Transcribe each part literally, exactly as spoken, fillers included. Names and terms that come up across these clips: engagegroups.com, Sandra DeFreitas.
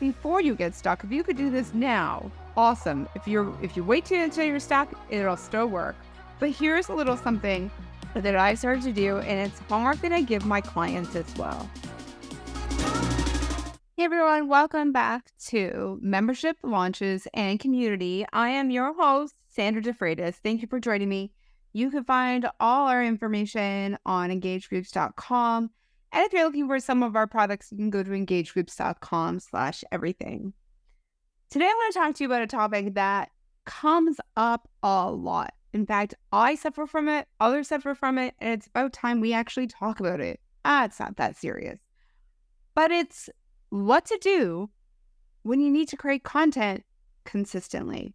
before you get stuck. If you could do this now, awesome. If you if you wait until you're stuck, it'll still work. But here's a little something that I started to do, and it's homework that I give my clients as well. Hey everyone, welcome back to Membership, Launches, and Community. I am your host, Sandra DeFreitas. Thank you for joining me. You can find all our information on engage groups dot com. And if you're looking for some of our products, you can go to engage groups dot com slash everything. Today, I want to talk to you about a topic that comes up a lot. In fact, I suffer from it, others suffer from it, and it's about time we actually talk about it. Ah, it's not that serious. But it's what to do when you need to create content consistently.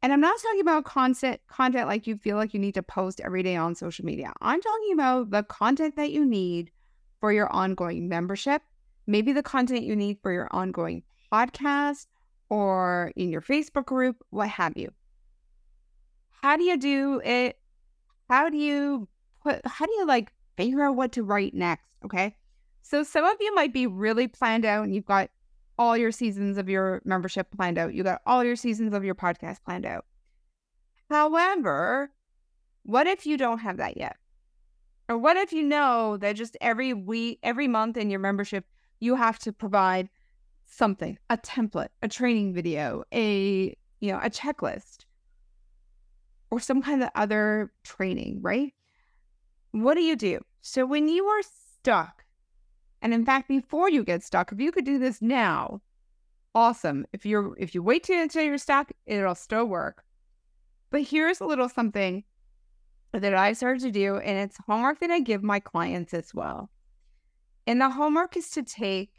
And I'm not talking about content, content like you feel like you need to post every day on social media. I'm talking about the content that you need for your ongoing membership, maybe the content you need for your ongoing podcast or in your Facebook group, what have you. How do you do it? How do you put, how do you like figure out what to write next? Okay. So some of you might be really planned out and you've got all your seasons of your membership planned out. You got all your seasons of your podcast planned out. However, what if you don't have that yet? Or what if you know that just every week, every month in your membership, you have to provide something, a template, a training video, a, you know, a checklist or some kind of other training, right? What do you do? So when you are stuck, and in fact, before you get stuck, if you could do this now, awesome. If you're if you wait until you're stuck, it'll still work. But here's a little something that I started to do, and it's homework that I give my clients as well. And the homework is to take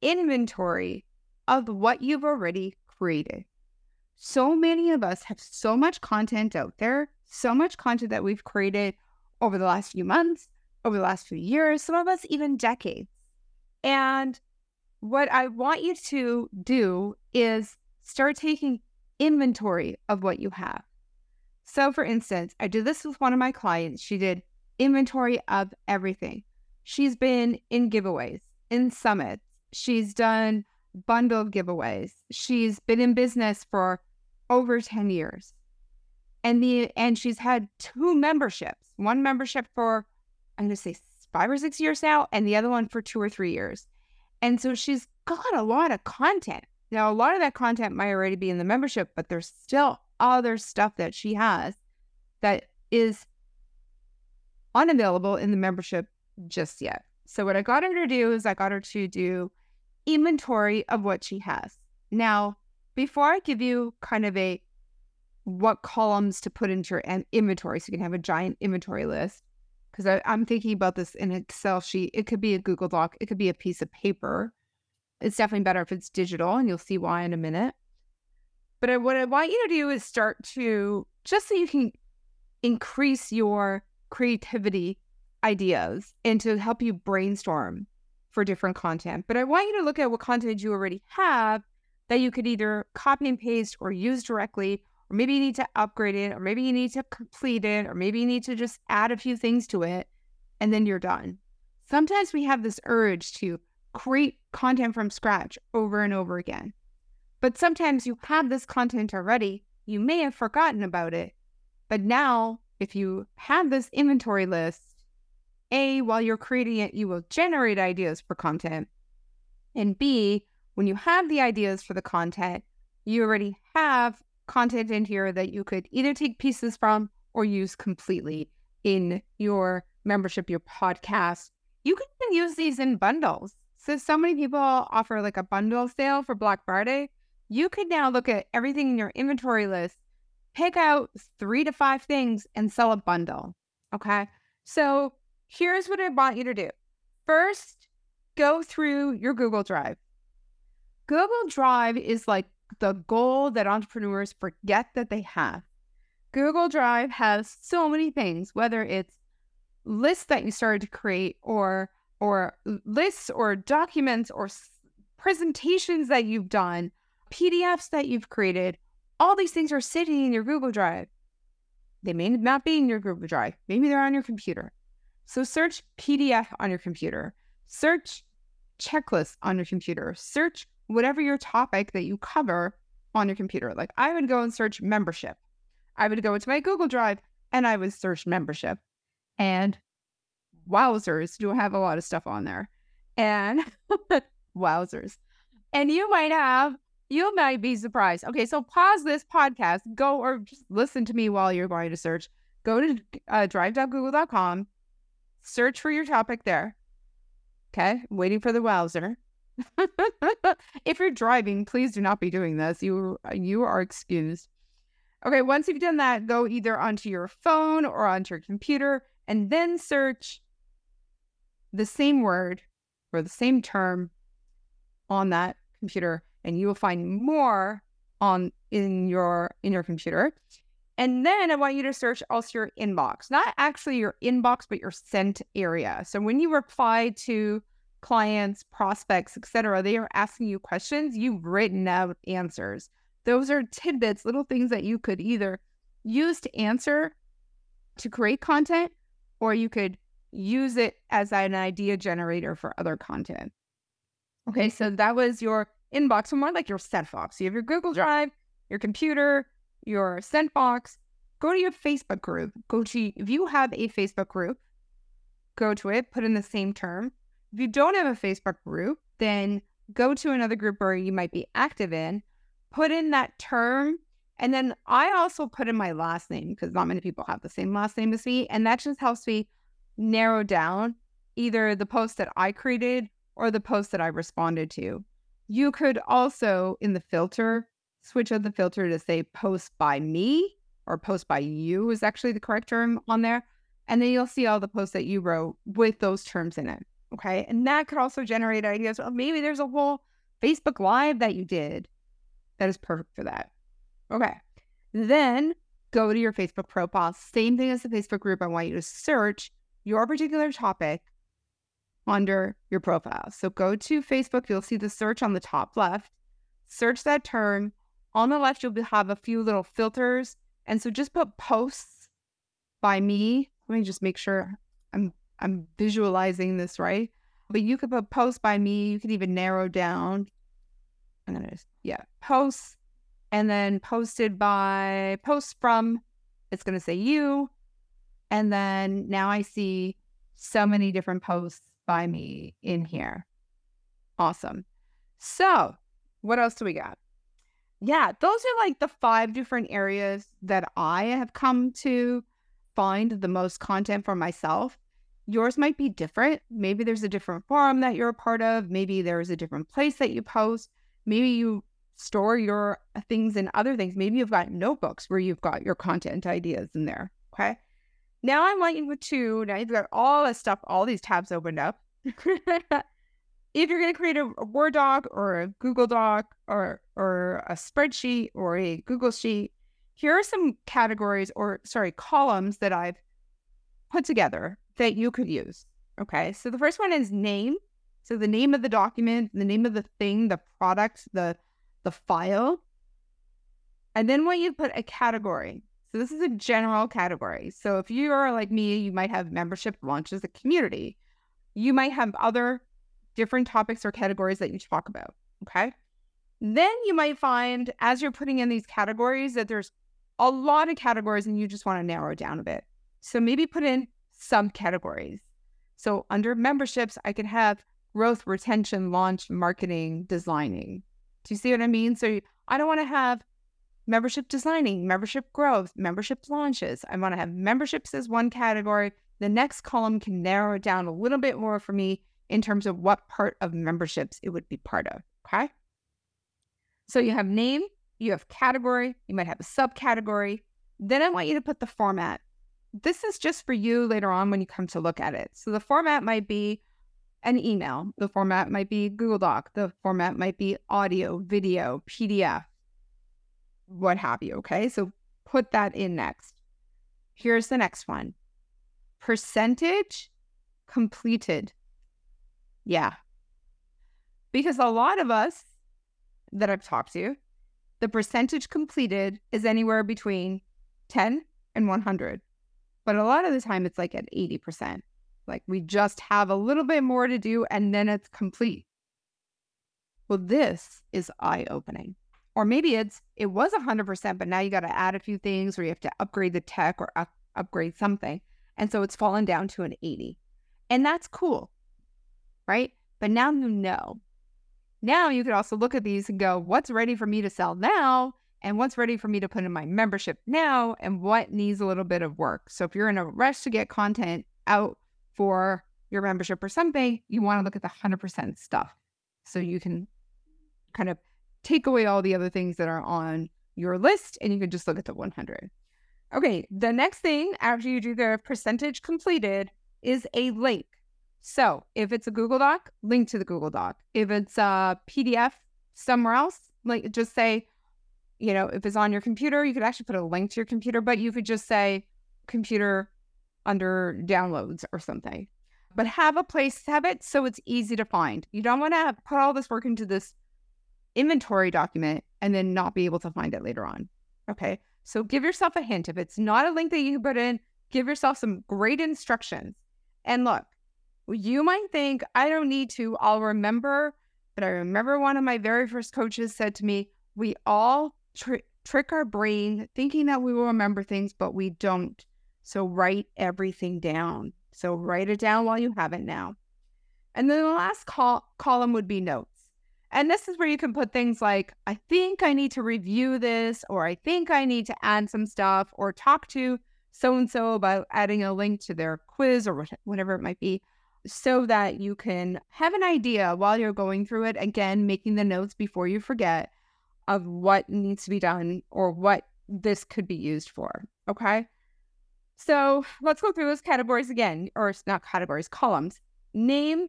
inventory of what you've already created. So many of us have so much content out there, so much content that we've created over the last few months, over the last few years, some of us even decades. And what I want you to do is start taking inventory of what you have. So for instance, I did this with one of my clients. She did inventory of everything. She's been in giveaways, in summits. She's done bundled giveaways. She's been in business for over ten years. And the and she's had two memberships, one membership for I'm going to say five or six years now, and the other one for two or three years. And so she's got a lot of content. Now, a lot of that content might already be in the membership, but there's still other stuff that she has that is unavailable in the membership just yet. So what I got her to do is I got her to do inventory of what she has. Now, before I give you kind of a what columns to put into your inventory, so you can have a giant inventory list, because I'm thinking about this in an Excel sheet. It could be a Google Doc. It could be a piece of paper. It's definitely better if it's digital, and you'll see why in a minute. But I, what I want you to do is start to, just so you can increase your creativity ideas and to help you brainstorm for different content. But I want you to look at what content you already have that you could either copy and paste or use directly. Or maybe you need to upgrade it, or maybe you need to complete it, or maybe you need to just add a few things to it, and then you're done. Sometimes we have this urge to create content from scratch over and over again. But sometimes you have this content already, you may have forgotten about it. But now, if you have this inventory list, A, while you're creating it, you will generate ideas for content. And B, when you have the ideas for the content, you already have content in here that you could either take pieces from or use completely in your membership, your podcast. You can even use these in bundles. So so many people offer like a bundle sale for Black Friday. You could now look at everything in your inventory list, pick out three to five things and sell a bundle. Okay. So here's what I want you to do. First, go through your Google Drive. Google Drive is like the goal that entrepreneurs forget that they have. Google Drive has so many things, whether it's lists that you started to create or or lists or documents or s- presentations that you've done, P D Fs that you've created. All these things are sitting in your Google Drive. They may not be in your Google Drive. Maybe they're on your computer. So search P D F on your computer. Search checklists on your computer. Search whatever your topic that you cover on your computer. Like I would go and search membership. I would go into my Google Drive and I would search membership. And wowzers, do I have a lot of stuff on there. And wowzers. And you might have, you might be surprised. Okay, so pause this podcast. Go or just listen to me while you're going to search. Go to uh, drive dot google dot com. Search for your topic there. Okay, waiting for the wowzer. If you're driving, please do not be doing this. You, you are excused. Okay, once you've done that, go either onto your phone or onto your computer and then search the same word or the same term on that computer, and you will find more on in your in your computer. And then I want you to search also your inbox, not actually your inbox, but your sent area. So when you reply to clients, prospects, et cetera, they are asking you questions. You've written out answers. Those are tidbits, little things that you could either use to answer to create content, or you could use it as an idea generator for other content. Okay, so that was your inbox, or more like your sent box. You have your Google Drive, your computer, your sent box. Go to your Facebook group. Go to, if you have a Facebook group, go to it, put in the same term. If you don't have a Facebook group, then go to another group where you might be active in, put in that term. And then I also put in my last name because not many people have the same last name as me. And that just helps me narrow down either the post that I created or the post that I responded to. You could also, in the filter, switch out the filter to say post by me, or post by you is actually the correct term on there. And then you'll see all the posts that you wrote with those terms in it. Okay. And that could also generate ideas. Well, maybe there's a whole Facebook Live that you did that is perfect for that. Okay. Then go to your Facebook profile. Same thing as the Facebook group. I want you to search your particular topic under your profile. So go to Facebook. You'll see the search on the top left. Search that term. On the left, you'll have a few little filters. And so just put posts by me. Let me just make sure I'm I'm visualizing this right. But you could put posts by me. You could even narrow down. I'm going to, yeah, posts. And then posted by, posts from, it's going to say you. And then now I see so many different posts by me in here. Awesome. So what else do we got? Yeah, those are like the five different areas that I have come to find the most content for myself. Yours might be different. Maybe there's a different forum that you're a part of. Maybe there's a different place that you post. Maybe you store your things in other things. Maybe you've got notebooks where you've got your content ideas in there. Okay. Now I want you to, now you've got all this stuff, all these tabs opened up. If you're going to create a, a Word doc or a Google doc or, or a spreadsheet or a Google sheet, here are some categories or, sorry, columns that I've put together that you could use. Okay. So the first one is name. So the name of the document, the name of the thing, the product, the, the file. And then when you put a category, so this is a general category. So if you are like me, you might have membership launches a community. You might have other different topics or categories that you talk about. Okay. Then you might find as you're putting in these categories that there's a lot of categories and you just want to narrow down a bit. So maybe put in subcategories. So under memberships, I could have growth, retention, launch, marketing, designing. Do you see what I mean? So I don't want to have membership designing, membership growth, membership launches. I want to have memberships as one category. The next column can narrow it down a little bit more for me in terms of what part of memberships it would be part of. Okay. So you have name, you have category, you might have a subcategory. Then I want you to put the format. This is just for you later on when you come to look at it. So the format might be an email. The format might be Google Doc. The format might be audio, video, P D F, what have you. Okay. So put that in next. Here's the next one. Percentage completed. Yeah. Because a lot of us that I've talked to, the percentage completed is anywhere between ten and one hundred. But a lot of the time it's like at eighty percent. Like we just have a little bit more to do and then it's complete. well, this is eye-opening. Or maybe it's it was one hundred percent, but now you got to add a few things, or you have to upgrade the tech or up, upgrade something. And so it's fallen down to an eighty. And that's cool, right? But now you know. Now you could also look at these and go, what's ready for me to sell now? And what's ready for me to put in my membership now? And what needs a little bit of work? So if you're in a rush to get content out for your membership or something, you want to look at the one hundred percent stuff. So you can kind of take away all the other things that are on your list and you can just look at the one hundred. Okay, the next thing after you do the percentage completed is a link. So if it's a Google Doc, link to the Google Doc. If it's a P D F somewhere else, like just say, you know, if it's on your computer, you could actually put a link to your computer, but you could just say computer under downloads or something. But have a place to have it so it's easy to find. You don't want to put all this work into this inventory document and then not be able to find it later on. Okay, so give yourself a hint. If it's not a link that you can put in, give yourself some great instructions. And look, you might think, I don't need to, I'll remember. But I remember one of my very first coaches said to me, we all tr- trick our brain thinking that we will remember things, but we don't. So write everything down. So write it down while you have it now. And then the last col- column would be notes. And this is where you can put things like, I think I need to review this, or I think I need to add some stuff, or talk to so-and-so about adding a link to their quiz or whatever it might be, so that you can have an idea while you're going through it, again, making the notes before you forget of what needs to be done or what this could be used for, okay? So let's go through those categories again, or not categories, columns. Name,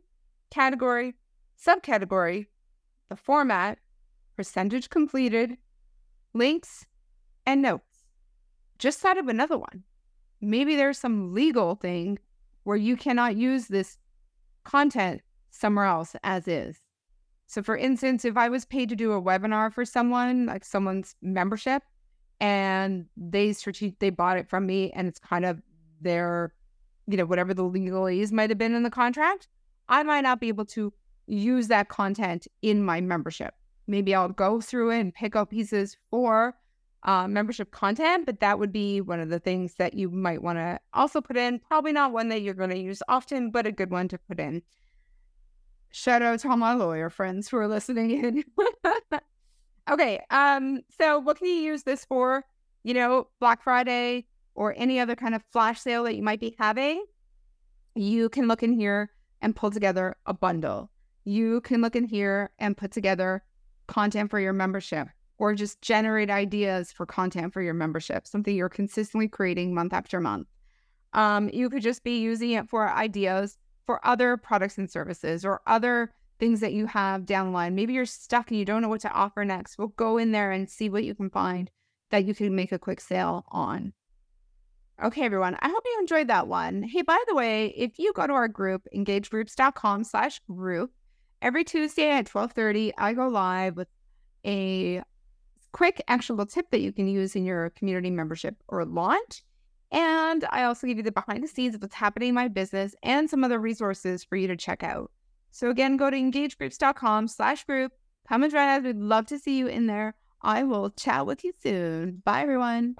category, subcategory, the format, percentage completed, links, and notes. Just thought of another one. Maybe there's some legal thing where you cannot use this content somewhere else as is. So for instance, if I was paid to do a webinar for someone, like someone's membership, and they strategic, they bought it from me, and it's kind of their, you know, whatever the legalese might have been in the contract, I might not be able to use that content in my membership. Maybe I'll go through it and pick out pieces for uh, membership content, but that would be one of the things that you might want to also put in. Probably not one that you're going to use often, but a good one to put in. Shout out to all my lawyer friends who are listening in. Okay, um, so what can you use this for? You know, Black Friday or any other kind of flash sale that you might be having. You can look in here and pull together a bundle. You can look in here and put together content for your membership, or just generate ideas for content for your membership, something you're consistently creating month after month. Um, you could just be using it for ideas for other products and services or other things that you have down the line. Maybe you're stuck and you don't know what to offer next. Well, go in there and see what you can find that you can make a quick sale on. Okay, everyone, I hope you enjoyed that one. Hey, by the way, if you go to our group, engagegroups.com slash group, every Tuesday at twelve thirty, I go live with a quick actionable tip that you can use in your community membership or launch. And I also give you the behind the scenes of what's happening in my business and some other resources for you to check out. So again, go to engagegroups.com slash group. Come and join us. We'd love to see you in there. I will chat with you soon. Bye, everyone.